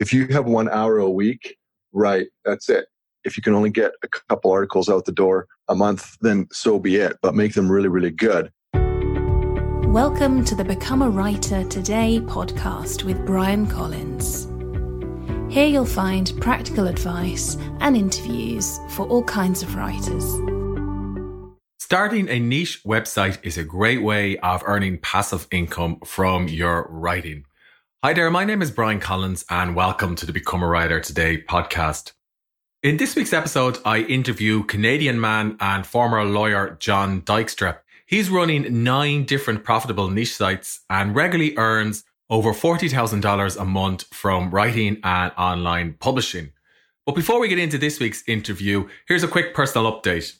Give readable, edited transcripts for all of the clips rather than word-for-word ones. If you have 1 hour a week, right, that's it. If you can only get a couple articles out the door a month, then so be it, but make them really, really good. Welcome to the Become a Writer Today podcast with Brian Collins. Here you'll find practical advice and interviews for all kinds of writers. Starting a niche website is a great way of earning passive income from your writing. Hi there, my name is Brian Collins and welcome to the Become a Writer Today podcast. In this week's episode, I interview Canadian man and former lawyer John Dykstra. He's running 9 different profitable niche sites and regularly earns over $40,000 a month from writing and online publishing. But before we get into this week's interview, here's a quick personal update.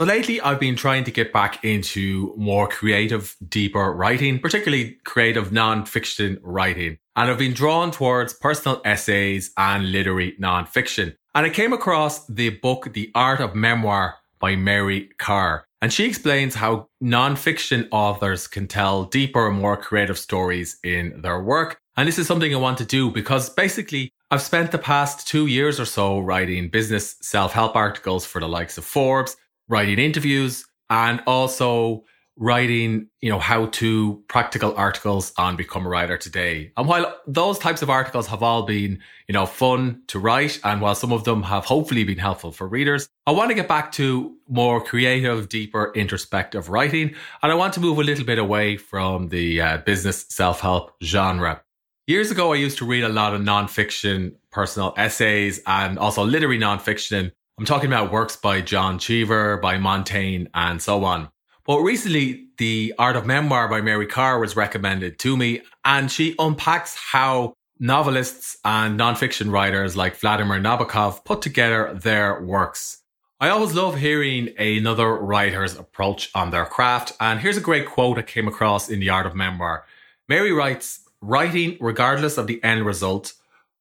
So lately, I've been trying to get back into more creative, deeper writing, particularly creative non-fiction writing. And I've been drawn towards personal essays and literary non-fiction. And I came across the book, The Art of Memoir by Mary Karr. And she explains how non-fiction authors can tell deeper, more creative stories in their work. And this is something I want to do because basically I've spent the past 2 years or so writing business self-help articles for the likes of Forbes, writing interviews, and also writing, how-to practical articles on Become a Writer Today. And while those types of articles have all been, fun to write, and while some of them have hopefully been helpful for readers, I want to get back to more creative, deeper, introspective writing. And I want to move a little bit away from the business self-help genre. Years ago, I used to read a lot of nonfiction, personal essays, and also literary nonfiction. I'm talking about works by John Cheever, by Montaigne, and so on. Well, recently, The Art of Memoir by Mary Karr was recommended to me, and she unpacks how novelists and nonfiction writers like Vladimir Nabokov put together their works. I always love hearing another writer's approach on their craft, and here's a great quote I came across in The Art of Memoir. Mary writes, "Writing, regardless of the end result,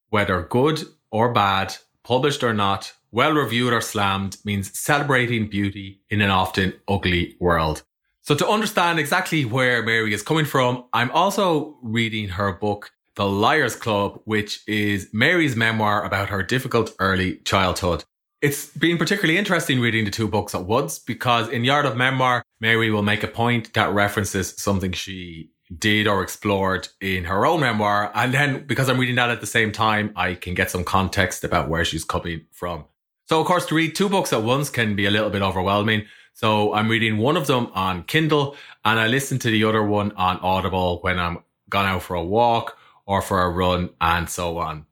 whether good or bad, published or not, well-reviewed or slammed, means celebrating beauty in an often ugly world." So to understand exactly where Mary is coming from, I'm also reading her book, The Liar's Club, which is Mary's memoir about her difficult early childhood. It's been particularly interesting reading the two books at once because in The Art of Memoir, Mary will make a point that references something she did or explored in her own memoir. And then because I'm reading that at the same time, I can get some context about where she's coming from. So, of course, to read two books at once can be a little bit overwhelming. So I'm reading one of them on Kindle and I listen to the other one on Audible when I'm gone out for a walk or for a run and so on.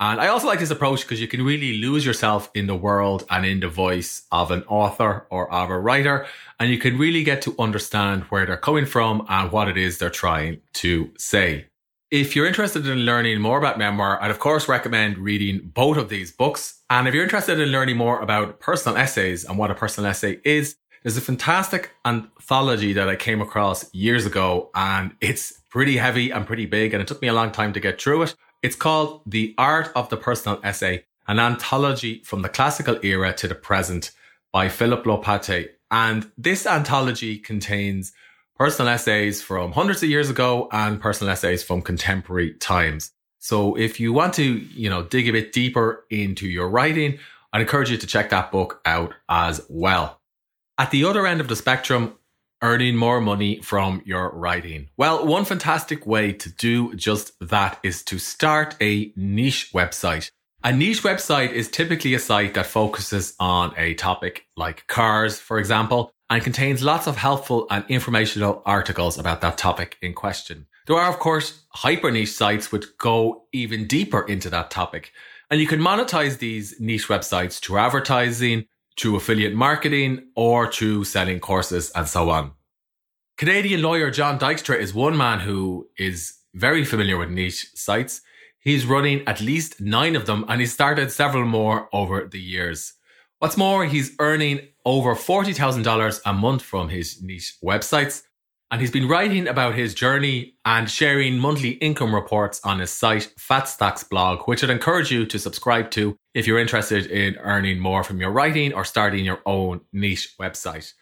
And I also like this approach because you can really lose yourself in the world and in the voice of an author or of a writer. And you can really get to understand where they're coming from and what it is they're trying to say. If you're interested in learning more about memoir, I'd of course recommend reading both of these books. And if you're interested in learning more about personal essays and what a personal essay is, there's a fantastic anthology that I came across years ago and it's pretty heavy and pretty big and it took me a long time to get through it. It's called The Art of the Personal Essay, an anthology from the classical era to the present by Philip LoPate. And this anthology contains personal essays from hundreds of years ago and personal essays from contemporary times. So if you want to, dig a bit deeper into your writing, I'd encourage you to check that book out as well. At the other end of the spectrum, earning more money from your writing. Well, one fantastic way to do just that is to start a niche website. A niche website is typically a site that focuses on a topic like cars, for example, and contains lots of helpful and informational articles about that topic in question. There are, of course, hyper niche sites which go even deeper into that topic. And you can monetize these niche websites through advertising, through affiliate marketing, or through selling courses and so on. Canadian lawyer John Dykstra is one man who is very familiar with niche sites. He's running at least 9 of them and he started several more over the years. What's more, he's earning over $40,000 a month from his niche websites. And he's been writing about his journey and sharing monthly income reports on his site, FatStacks Blog, which I'd encourage you to subscribe to if you're interested in earning more from your writing or starting your own niche website.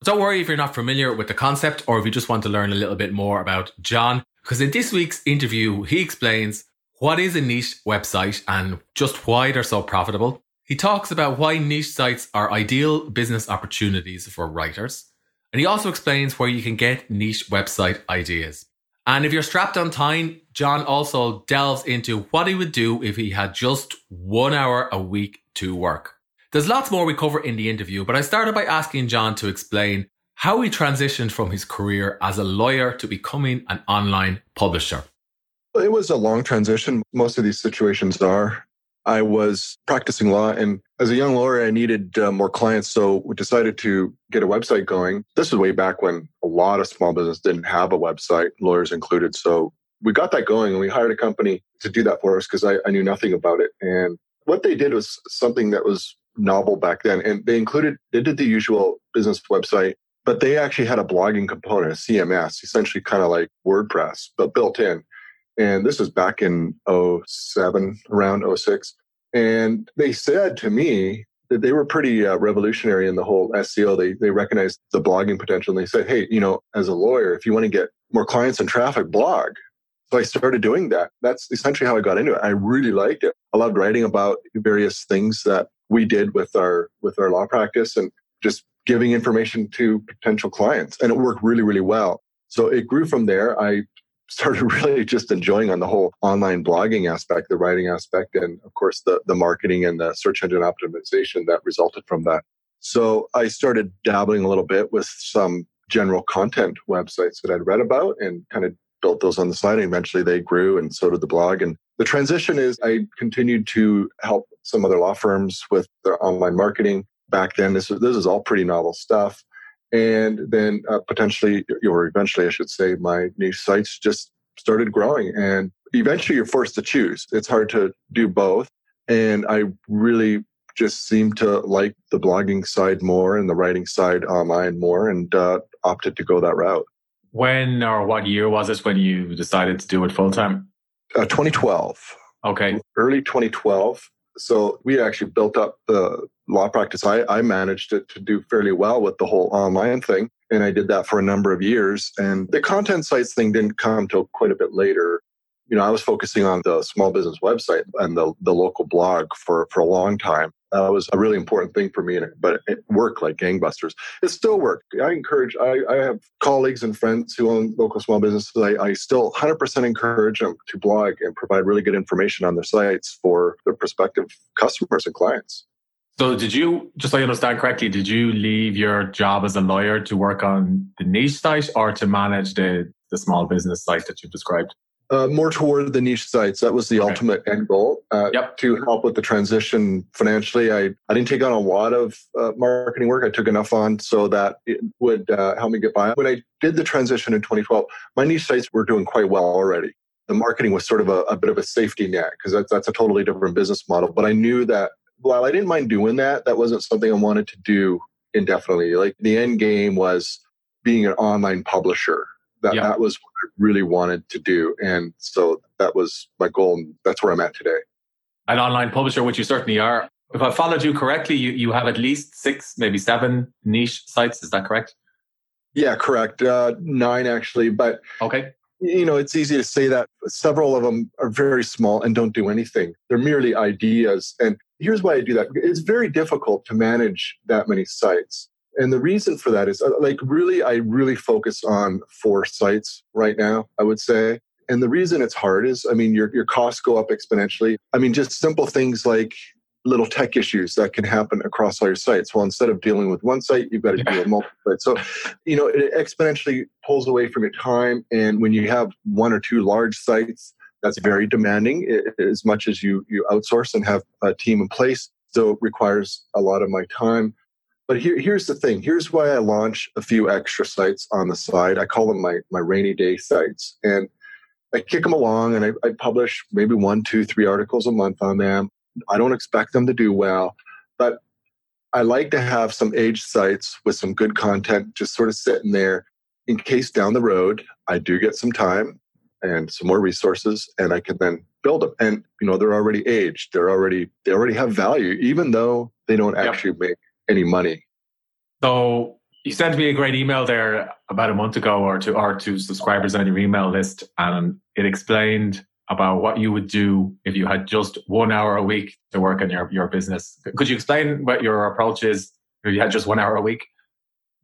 But don't worry if you're not familiar with the concept or if you just want to learn a little bit more about John, because in this week's interview, he explains what is a niche website and just why they're so profitable. He talks about why niche sites are ideal business opportunities for writers. And he also explains where you can get niche website ideas. And if you're strapped on time, John also delves into what he would do if he had just 1 hour a week to work. There's lots more we cover in the interview, but I started by asking John to explain how he transitioned from his career as a lawyer to becoming an online publisher. It was a long transition. Most of these situations are. I was practicing law, and as a young lawyer, I needed more clients, so we decided to get a website going. This was way back when a lot of small business didn't have a website, lawyers included. So we got that going, and we hired a company to do that for us because I knew nothing about it. And what they did was something that was novel back then, and they did the usual business website, but they actually had a blogging component, a CMS, essentially kind of like WordPress, but built in. And this was back in 07, around 06. And they said to me that they were pretty revolutionary in the whole SEO. They recognized the blogging potential. And they said, hey, as a lawyer, if you want to get more clients and traffic, blog. So I started doing that. That's essentially how I got into it. I really liked it. I loved writing about various things that we did with our law practice and just giving information to potential clients. And it worked really, really well. So it grew from there. I started really just enjoying on the whole online blogging aspect, the writing aspect, and of course, the marketing and the search engine optimization that resulted from that. So I started dabbling a little bit with some general content websites that I'd read about and kind of built those on the side. And eventually they grew, and so did the blog. And the transition is I continued to help some other law firms with their online marketing. Back then, this is all pretty novel stuff. And then eventually, I should say, my niche sites just started growing. And eventually you're forced to choose. It's hard to do both. And I really just seemed to like the blogging side more and the writing side online more, and opted to go that route. When or what year was it when you decided to do it full time? 2012. Okay. Early 2012. So we actually built up the law practice. I managed it to do fairly well with the whole online thing. And I did that for a number of years. And the content sites thing didn't come till quite a bit later. I was focusing on the small business website and the local blog for a long time. That was a really important thing for me, but it worked like gangbusters. It still worked. I have colleagues and friends who own local small businesses. I still 100% encourage them to blog and provide really good information on their sites for their prospective customers and clients. So did you, just so I understand correctly, did you leave your job as a lawyer to work on the niche site or to manage the small business site that you've described? More toward the niche sites. That was the ultimate end goal. To help with the transition financially. I didn't take on a lot of marketing work. I took enough on so that it would help me get by. When I did the transition in 2012, my niche sites were doing quite well already. The marketing was sort of a bit of a safety net because that's a totally different business model. But I knew that while I didn't mind doing that, that wasn't something I wanted to do indefinitely. Like the end game was being an online publisher. That was what I really wanted to do. And so that was my goal. And that's where I'm at today. An online publisher, which you certainly are. If I followed you correctly, you have at least 6, maybe 7 niche sites. Is that correct? Yeah, correct. 9 actually. But okay. It's easy to say that. Several of them are very small and don't do anything. They're merely ideas. And here's why I do that. It's very difficult to manage that many sites. And the reason for that is I really focus on 4 sites right now, I would say. And the reason it's hard is, your costs go up exponentially. Just simple things like little tech issues that can happen across all your sites. Well, instead of dealing with one site, you've got to deal with multiple sites. So, it exponentially pulls away from your time. And when you have 1 or 2 large sites, that's very demanding. As much as you outsource and have a team in place, so it requires a lot of my time. But here's the thing. Here's why I launch a few extra sites on the side. I call them my rainy day sites. And I kick them along and I publish maybe 1, 2, 3 articles a month on them. I don't expect them to do well. But I like to have some aged sites with some good content just sort of sitting there in case down the road I do get some time and some more resources and I can then build them. And, they're already aged. They already have value, even though they don't actually make any money. So you sent me a great email there about a month ago or to subscribers on your email list, and it explained about what you would do if you had just 1 hour a week to work on your business. Could you explain what your approach is if you had just 1 hour a week?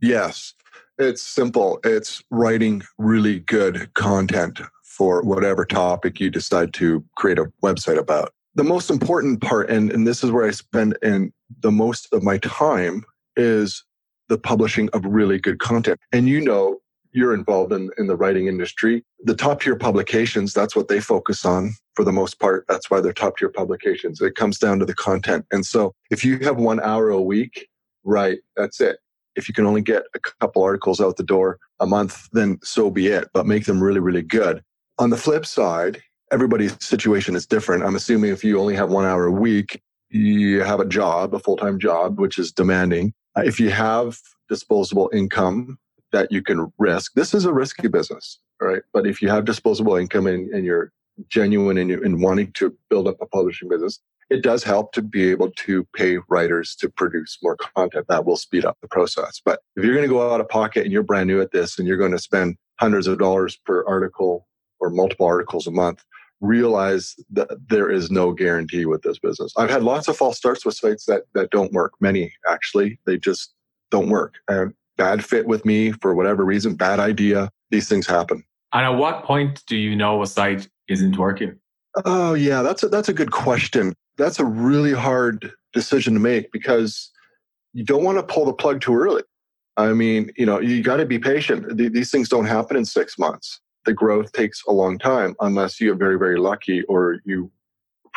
Yes, it's simple. It's writing really good content for whatever topic you decide to create a website about. The most important part, and this is where I spend the most of my time, is the publishing of really good content. And you're involved in the writing industry. The top-tier publications, that's what they focus on for the most part. That's why they're top-tier publications. It comes down to the content. And so if you have 1 hour a week, right, that's it. If you can only get a couple articles out the door a month, then so be it, but make them really, really good. On the flip side, everybody's situation is different. I'm assuming if you only have 1 hour a week, you have a job, a full-time job, which is demanding. If you have disposable income that you can risk, this is a risky business, right? But if you have disposable income and you're genuine and wanting to build up a publishing business, it does help to be able to pay writers to produce more content. That will speed up the process. But if you're going to go out of pocket and you're brand new at this and you're going to spend hundreds of dollars per article or multiple articles a month, realize that there is no guarantee with this business. I've had lots of false starts with sites that don't work. Many, actually. They just don't work. Bad fit with me for whatever reason, bad idea. These things happen. And at what point do you know a site isn't working? Oh, yeah, that's a good question. That's a really hard decision to make because you don't want to pull the plug too early. I mean, you got to be patient. These things don't happen in 6 months. The growth takes a long time unless you're very, very lucky or you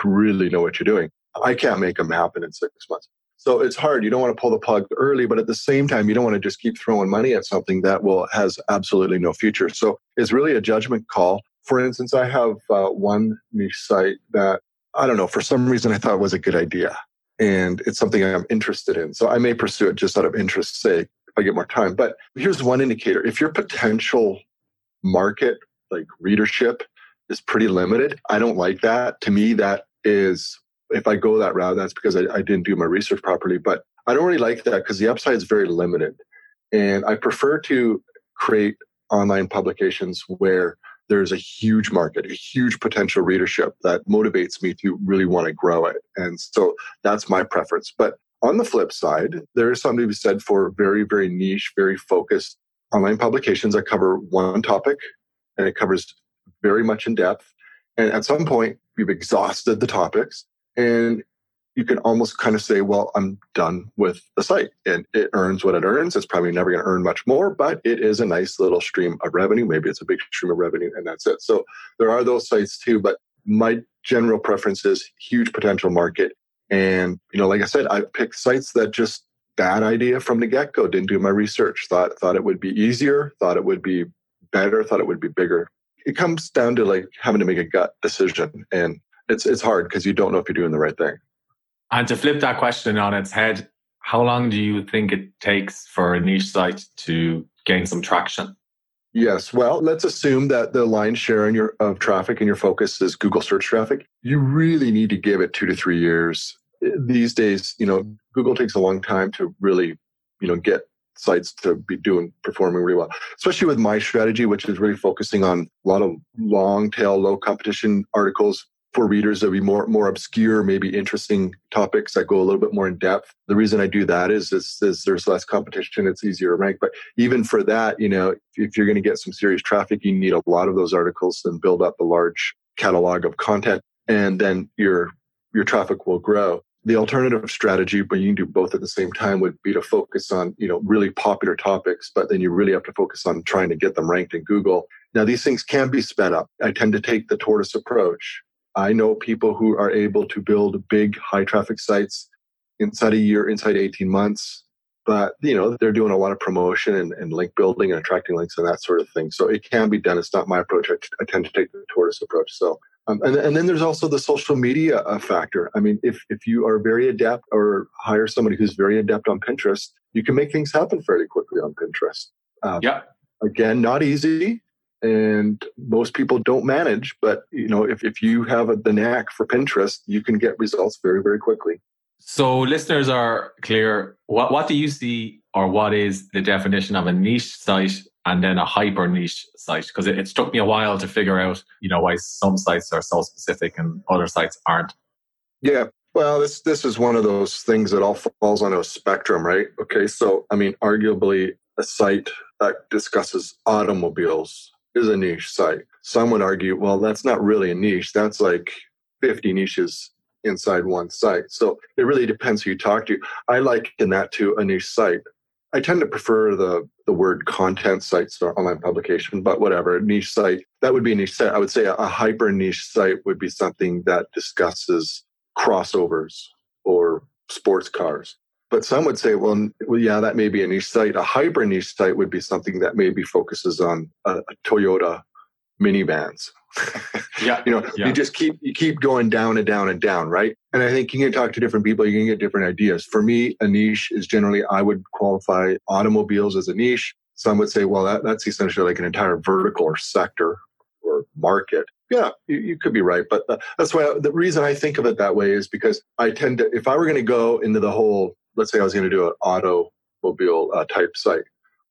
really know what you're doing. I can't make them happen in 6 months. So it's hard. You don't want to pull the plug early, but at the same time, you don't want to just keep throwing money at something that has absolutely no future. So it's really a judgment call. For instance, I have one niche site that, I don't know, for some reason I thought was a good idea and it's something I'm interested in. So I may pursue it just out of interest's sake if I get more time. But here's one indicator. If your potential market, like readership, is pretty limited, I don't like that. To me, that is... if I go that route, that's because I didn't do my research properly. But I don't really like that because the upside is very limited. And I prefer to create online publications where there's a huge market, a huge potential readership that motivates me to really want to grow it. And so that's my preference. But on the flip side, there is something to be said for very, very niche, very focused online publications that cover one topic and it covers very much in depth. And at some point, you've exhausted the topics. And you can almost kind of say, well, I'm done with the site and it earns what it earns. It's probably never going to earn much more, but it is a nice little stream of revenue. Maybe it's a big stream of revenue and that's it. So there are those sites too, but my general preference is huge potential market. And, like I said, I picked sites that just bad idea from the get-go, didn't do my research, thought it would be easier, thought it would be better, thought it would be bigger. It comes down to like having to make a gut decision, and It's hard because you don't know if you're doing the right thing. And to flip that question on its head, how long do you think it takes for a niche site to gain some traction? Yes. Well, let's assume that the lion's share of traffic and your focus is Google search traffic. You really need to give it 2 to 3 years. These days, Google takes a long time to really, get sites to be performing really well, especially with my strategy, which is really focusing on a lot of long tail, low competition articles for readers that would be more obscure, maybe interesting topics that go a little bit more in depth. The reason I do that is there's less competition, it's easier to rank. But even for that, if you're going to get some serious traffic, you need a lot of those articles and build up a large catalog of content, and then your traffic will grow. The alternative strategy, but you can do both at the same time, would be to focus on, really popular topics, but then you really have to focus on trying to get them ranked in Google. Now, these things can be sped up. I tend to take the tortoise approach. I know people who are able to build big, high-traffic sites inside a year, inside 18 months. But, they're doing a lot of promotion and link building and attracting links and that sort of thing. So it can be done. It's not my approach. I tend to take the tortoise approach. So, and then there's also the social media factor. I mean, if you are very adept or hire somebody who's very adept on Pinterest, you can make things happen fairly quickly on Pinterest. Yeah. Again, not easy. And most people don't manage, but if you have the knack for Pinterest, you can get results very, very quickly. So listeners are clear. What do you see, or what is the definition of a niche site and then a hyper niche site, because it took me a while to figure out, you know, why some sites are so specific and other sites aren't. Yeah. Well, this is one of those things that all falls on a spectrum, right? Okay, so, I mean, arguably a site that discusses automobiles is a niche site. Some would argue, well, that's not really a niche. That's like 50 niches inside one site. So it really depends who you talk to. I liken that to a niche site. I tend to prefer the word content sites or online publication, but whatever, a niche site, that would be a niche site. I would say a hyper niche site would be something that discusses crossovers or sports cars. But some would say, well, yeah, that may be a niche site. A hyper niche site would be something that maybe focuses on a Toyota minivans. Yeah, You just keep going down and down and down, right? And I think you can talk to different people, you can get different ideas. For me, a niche is generally, I would qualify automobiles as a niche. Some would say, well, that's essentially like an entire vertical or sector or market. Yeah, you could be right. But that's why the reason I think of it that way is because I tend to, if I were going to go into the whole, let's say I was going to do an automobile type site,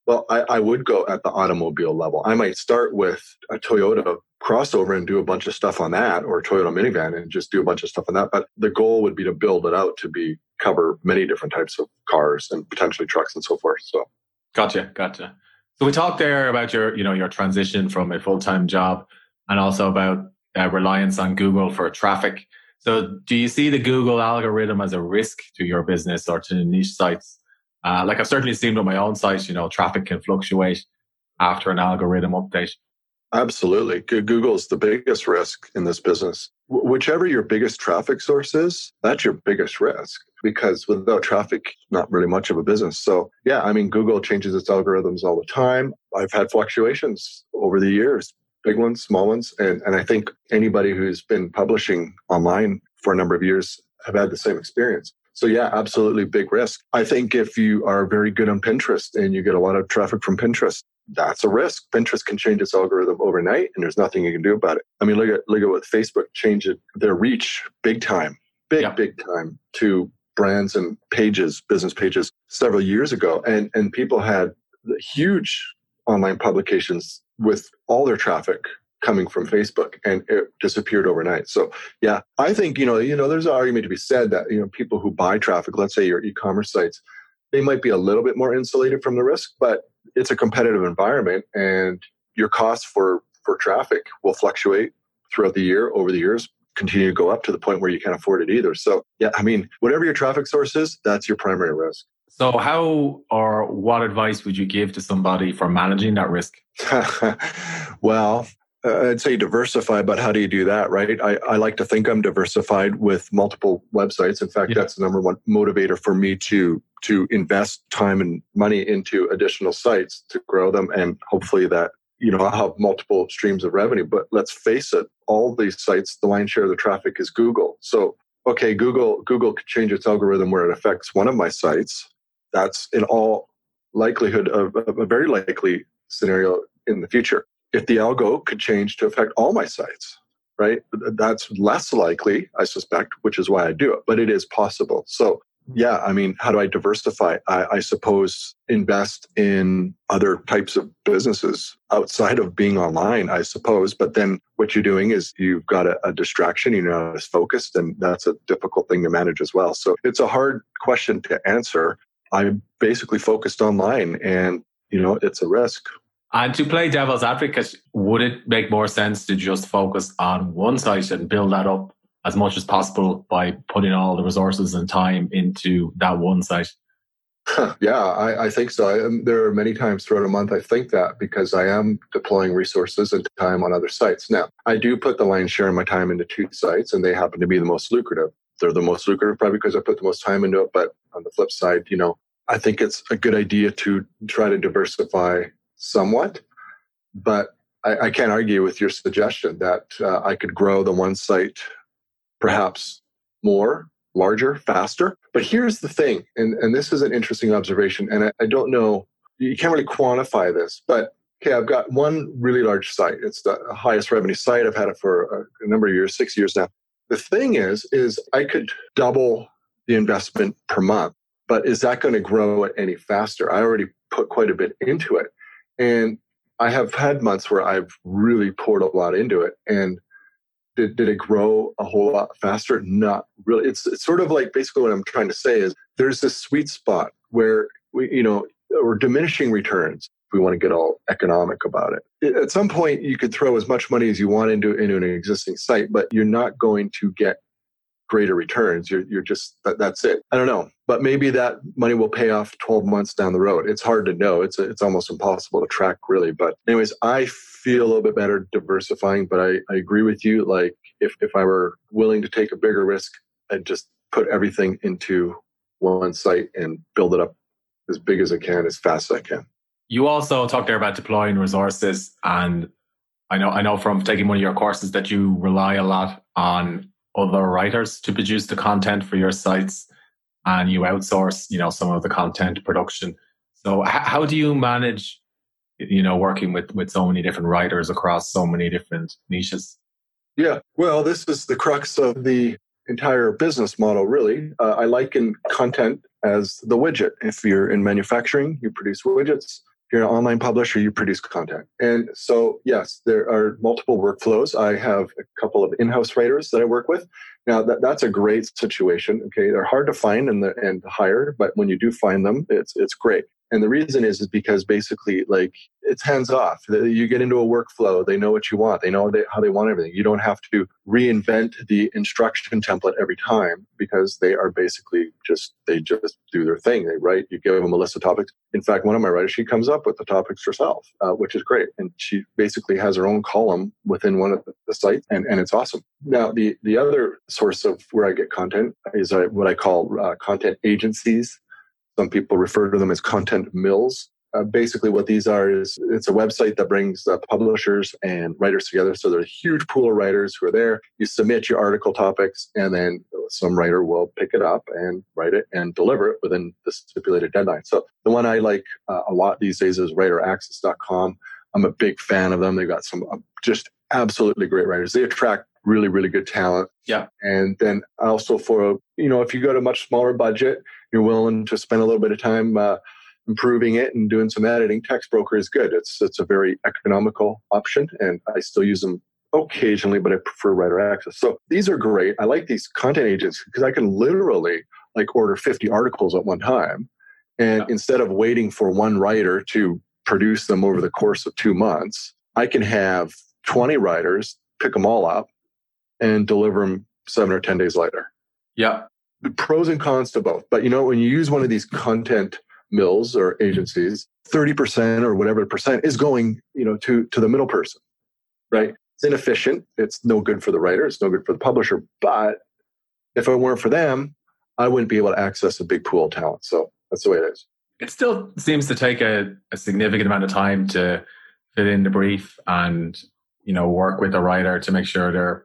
well, I would go at the automobile level. I might start with a Toyota crossover and do a bunch of stuff on that, or a Toyota minivan and just do a bunch of stuff on that. But the goal would be to build it out to cover many different types of cars and potentially trucks and so forth. So, Gotcha. So we talked there about your transition from a full-time job, and also about reliance on Google for traffic. So do you see the Google algorithm as a risk to your business or to niche sites? Like I've certainly seen on my own site, traffic can fluctuate after an algorithm update. Absolutely. Google's the biggest risk in this business. Whichever your biggest traffic source is, that's your biggest risk, because without traffic, not really much of a business. So yeah, I mean, Google changes its algorithms all the time. I've had fluctuations over the years. Big ones, small ones. And I think anybody who's been publishing online for a number of years have had the same experience. So yeah, absolutely big risk. I think if you are very good on Pinterest and you get a lot of traffic from Pinterest, that's a risk. Pinterest can change its algorithm overnight and there's nothing you can do about it. I mean, look at what Facebook changed their reach big time to brands and pages, business pages several years ago. And people had huge online publications with all their traffic coming from Facebook, and it disappeared overnight. So yeah, I think, there's an argument to be said that, people who buy traffic, let's say your e-commerce sites, they might be a little bit more insulated from the risk, but it's a competitive environment and your costs for traffic will fluctuate throughout the year, over the years, continue to go up to the point where you can't afford it either. So yeah, I mean, whatever your traffic source is, that's your primary risk. So how or what advice would you give to somebody for managing that risk? Well, I'd say diversify, but how do you do that, right? I like to think I'm diversified with multiple websites. In fact, that's the number one motivator for me to invest time and money into additional sites to grow them. And hopefully that, I'll have multiple streams of revenue. But let's face it, all these sites, the lion's share of the traffic is Google. So, okay, Google could change its algorithm where it affects one of my sites. That's in all likelihood of a very likely scenario in the future. If the algo could change to affect all my sites, right? That's less likely, I suspect, which is why I do it, but it is possible. So yeah, I mean, how do I diversify? I suppose invest in other types of businesses outside of being online, I suppose. But then what you're doing is you've got a distraction, you're not as focused, and that's a difficult thing to manage as well. So it's a hard question to answer. I'm basically focused online and, it's a risk. And to play devil's advocate, would it make more sense to just focus on one site and build that up as much as possible by putting all the resources and time into that one site? Yeah, I think so. There are many times throughout a month I think that, because I am deploying resources and time on other sites. Now, I do put the lion's share of my time into two sites, and they happen to be the most lucrative. They're the most lucrative probably because I put the most time into it. But on the flip side, I think it's a good idea to try to diversify somewhat. But I can't argue with your suggestion that I could grow the one site perhaps more, larger, faster. But here's the thing, and this is an interesting observation. And I don't know, you can't really quantify this, but okay, I've got one really large site. It's the highest revenue site. I've had it for a number of years, 6 years now. The thing is I could double the investment per month, but is that going to grow it any faster? I already put quite a bit into it. And I have had months where I've really poured a lot into it. And did it grow a whole lot faster? Not really. It's sort of like basically what I'm trying to say is there's this sweet spot where we, you know, or diminishing returns. If we want to get all economic about it. At some point, you could throw as much money as you want into an existing site, but you're not going to get greater returns. You're just, that's it. I don't know. But maybe that money will pay off 12 months down the road. It's hard to know. It's almost impossible to track, really. But anyways, I feel a little bit better diversifying, but I agree with you. Like if I were willing to take a bigger risk, I'd just put everything into one site and build it up as big as I can, as fast as I can. You also talked there about deploying resources. And I know from taking one of your courses that you rely a lot on other writers to produce the content for your sites, and you outsource, you know, some of the content production. So how do you manage, you know, working with so many different writers across so many different niches? Yeah, well, this is the crux of the entire business model, really. I liken content as the widget. If you're in manufacturing, you produce widgets. If you're an online publisher, you produce content. And so, yes, there are multiple workflows. I have a couple of in-house writers that I work with. Now, that's a great situation. Okay, they're hard to find and hire, but when you do find them, it's great. And the reason is because basically, like, it's hands off. You get into a workflow. They know what you want. They know how they want everything. You don't have to reinvent the instruction template every time because they are basically they just do their thing. They write. You give them a list of topics. In fact, one of my writers, she comes up with the topics herself, which is great. And she basically has her own column within one of the sites, and it's awesome. Now, the other source of where I get content is what I call content agencies. Some people refer to them as content mills. Basically, what these are is it's a website that brings publishers and writers together. So there's a huge pool of writers who are there. You submit your article topics, and then some writer will pick it up and write it and deliver it within the stipulated deadline. So the one I like a lot these days is writeraccess.com. I'm a big fan of them. They've got some just absolutely great writers. They attract really, really good talent. Yeah. And then also for, you know, if you go to a much smaller budget, you're willing to spend a little bit of time improving it and doing some editing, Text Broker is good. It's a very economical option, and I still use them occasionally, but I prefer Writer Access. So these are great. I like these content agents because I can literally like order 50 articles at one time. And instead of waiting for one writer to produce them over the course of 2 months, I can have 20 writers pick them all up and deliver them 7 or 10 days later. Yeah. The pros and cons to both. But you know, when you use one of these content mills or agencies, 30% or whatever percent is going, you know, to the middle person, right? It's inefficient. It's no good for the writer. It's no good for the publisher. But if it weren't for them, I wouldn't be able to access a big pool of talent. So that's the way it is. It still seems to take a significant amount of time to fit in the brief and, you know, work with the writer to make sure they're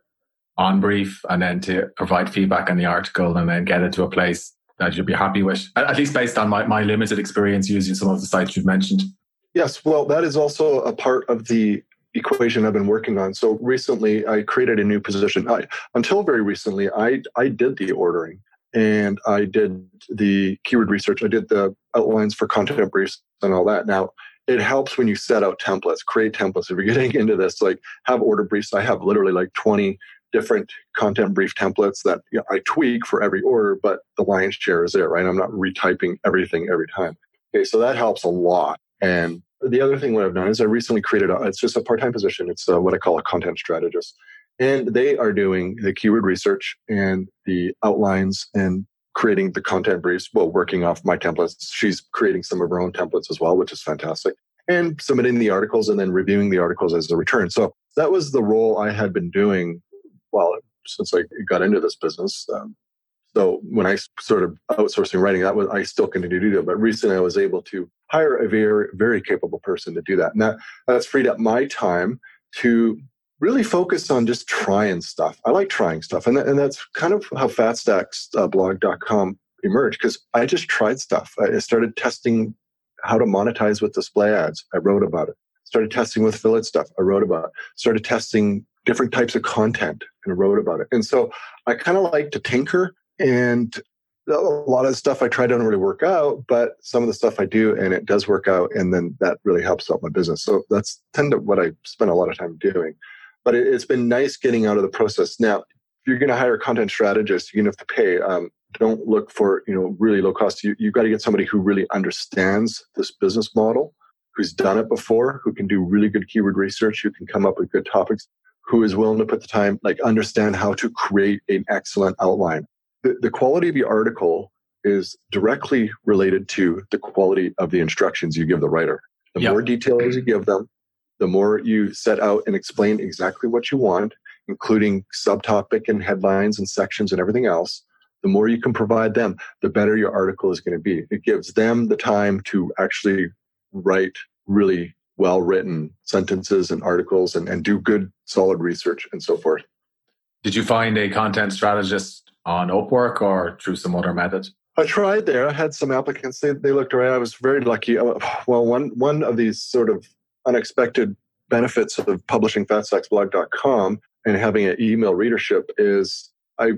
on brief, and then to provide feedback on the article and then get it to a place that you'll be happy with, at least based on my limited experience using some of the sites you've mentioned. Yes, well, that is also a part of the equation I've been working on. So recently, I created a new position. Until very recently, I did the ordering and I did the keyword research. I did the outlines for content briefs and all that. Now, it helps when you set out templates, create templates. If you're getting into this, like have order briefs. I have literally like 20 different content brief templates that, you know, I tweak for every order, but the lion's share is there, right? I'm not retyping everything every time. Okay, so that helps a lot. And the other thing what I've done is I recently created, it's just a part-time position. It's what I call a content strategist. And they are doing the keyword research and the outlines and creating the content briefs, well, working off my templates. She's creating some of her own templates as well, which is fantastic. And submitting the articles and then reviewing the articles as a return. So that was the role I had been doing since I got into this business. So when I sort of outsourcing writing, that was, I still continue to do that. But recently I was able to hire a very, very capable person to do that. And that's freed up my time to really focus on just trying stuff. I like trying stuff. And that's kind of how FatStacksBlog.com emerged, because I just tried stuff. I started testing how to monetize with display ads. I wrote about it. Started testing with affiliate stuff. I wrote about it. Started testing different types of content and wrote about it. And so I kind of like to tinker and a lot of the stuff I try don't really work out, but some of the stuff I do and it does work out, and then that really helps out my business. So that's tend to what I spend a lot of time doing. But it's been nice getting out of the process. Now, if you're going to hire a content strategist, you're going to have to pay. Don't look for really low cost. You've got to get somebody who really understands this business model, who's done it before, who can do really good keyword research, who can come up with good topics, who is willing to put the time, like understand how to create an excellent outline. The quality of your article is directly related to the quality of the instructions you give the writer. The more details you give them, the more you set out and explain exactly what you want, including subtopic and headlines and sections and everything else, the more you can provide them, the better your article is going to be. It gives them the time to actually write really well-written sentences and articles and do good, solid research and so forth. Did you find a content strategist on Upwork or through some other methods? I tried there. I had some applicants. They looked around. I was very lucky. Well, one of these sort of unexpected benefits of publishing FatStacksBlog.com and having an email readership is I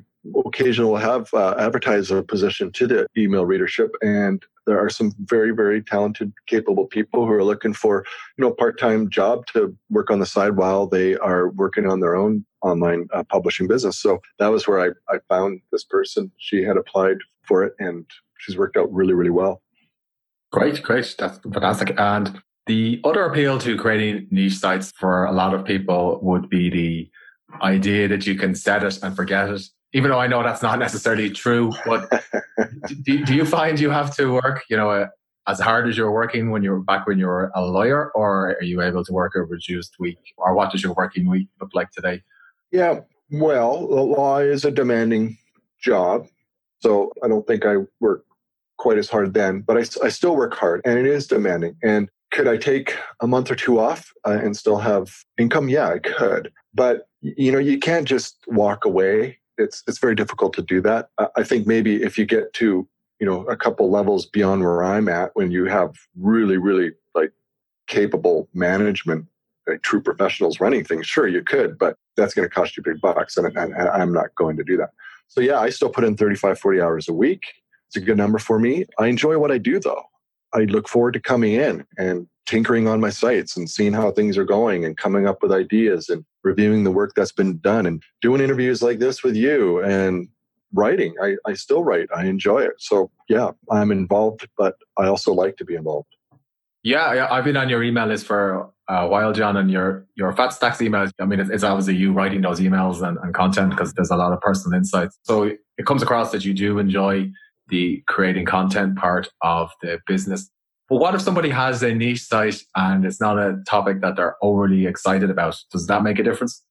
occasionally have advertised a position to the email readership, and there are some very, very talented, capable people who are looking for, a part-time job to work on the side while they are working on their own online publishing business. So that was where I found this person. She had applied for it, and she's worked out really, really well. Great. That's fantastic. And the other appeal to creating niche sites for a lot of people would be the idea that you can set it and forget it. Even though I know that's not necessarily true, but do you find you have to work, as hard as you're working when you were a lawyer, or are you able to work a reduced week, or what does your working week look like today? Yeah, well, the law is a demanding job, so I don't think I work quite as hard then, but I still work hard, and it is demanding. And could I take a month or two off and still have income? Yeah, I could, but you can't just walk away. It's very difficult to do that. I think maybe if you get to, a couple levels beyond where I'm at, when you have really, really like capable management, like true professionals running things, sure you could, but that's going to cost you big bucks, and I'm not going to do that. So yeah, I still put in 35, 40 hours a week. It's a good number for me. I enjoy what I do though. I look forward to coming in and tinkering on my sites and seeing how things are going and coming up with ideas and reviewing the work that's been done and doing interviews like this with you and writing. I still write. I enjoy it. So yeah, I'm involved, but I also like to be involved. Yeah, I've been on your email list for a while, John, and your FatStacks emails. I mean, it's obviously you writing those emails and content because there's a lot of personal insights. So it comes across that you do enjoy the creating content part of the business. But what if somebody has a niche site and it's not a topic that they're overly excited about? Does that make a difference?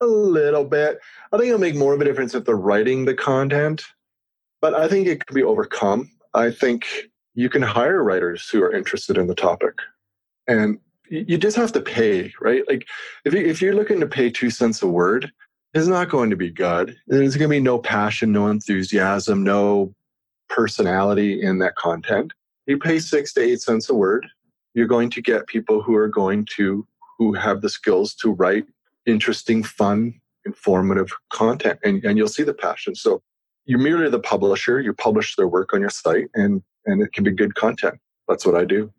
A little bit. I think it'll make more of a difference if they're writing the content, but I think it can be overcome. I think you can hire writers who are interested in the topic, and you just have to pay, right? Like if you're looking to pay 2 cents a word, it's not going to be good. There's going to be no passion, no enthusiasm, no personality in that content. You pay 6 to 8 cents a word, you're going to get people who have the skills to write interesting, fun, informative content, and you'll see the passion. So you're merely the publisher, you publish their work on your site, and it can be good content. That's what I do.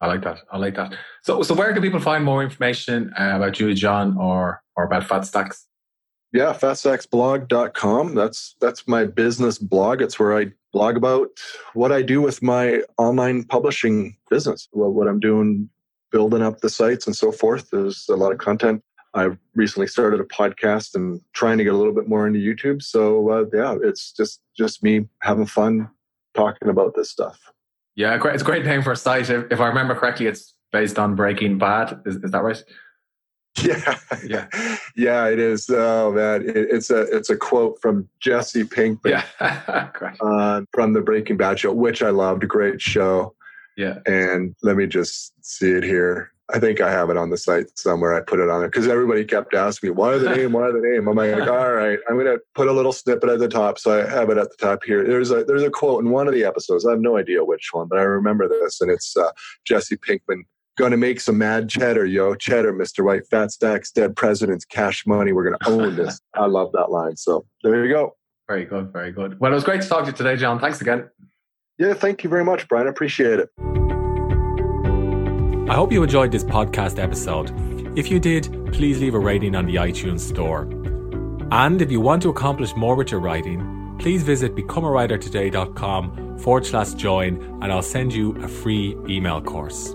I like that. So where can people find more information about you, John, or about FatStacks? Yeah, FatStacksBlog.com. That's my business blog. It's where I blog about what I do with my online publishing business, what I'm doing, building up the sites and so forth. There's a lot of content. I've recently started a podcast and trying to get a little bit more into YouTube. So it's just me having fun talking about this stuff. Yeah, it's a great name for a site. If I remember correctly, it's based on Breaking Bad. Is that right? Yeah, it is. Oh man, it's a quote from Jesse Pinkman from the Breaking Bad show, which I loved. Great show. Yeah, and let me just see it here. I think I have it on the site somewhere. I put it on there because everybody kept asking me, "Why the name?" I'm like, "All right, I'm going to put a little snippet at the top." So I have it at the top here. There's a quote in one of the episodes. I have no idea which one, but I remember this, and it's Jesse Pinkman. "Going to make some mad cheddar, yo. Cheddar, Mr. White, FatStacks, dead presidents, cash money. We're going to own this." I love that line. So there you go. Very good, very good. Well, it was great to talk to you today, John. Thanks again. Yeah, thank you very much, Brian. I appreciate it. I hope you enjoyed this podcast episode. If you did, please leave a rating on the iTunes store. And if you want to accomplish more with your writing, please visit becomeawritertoday.com/join and I'll send you a free email course.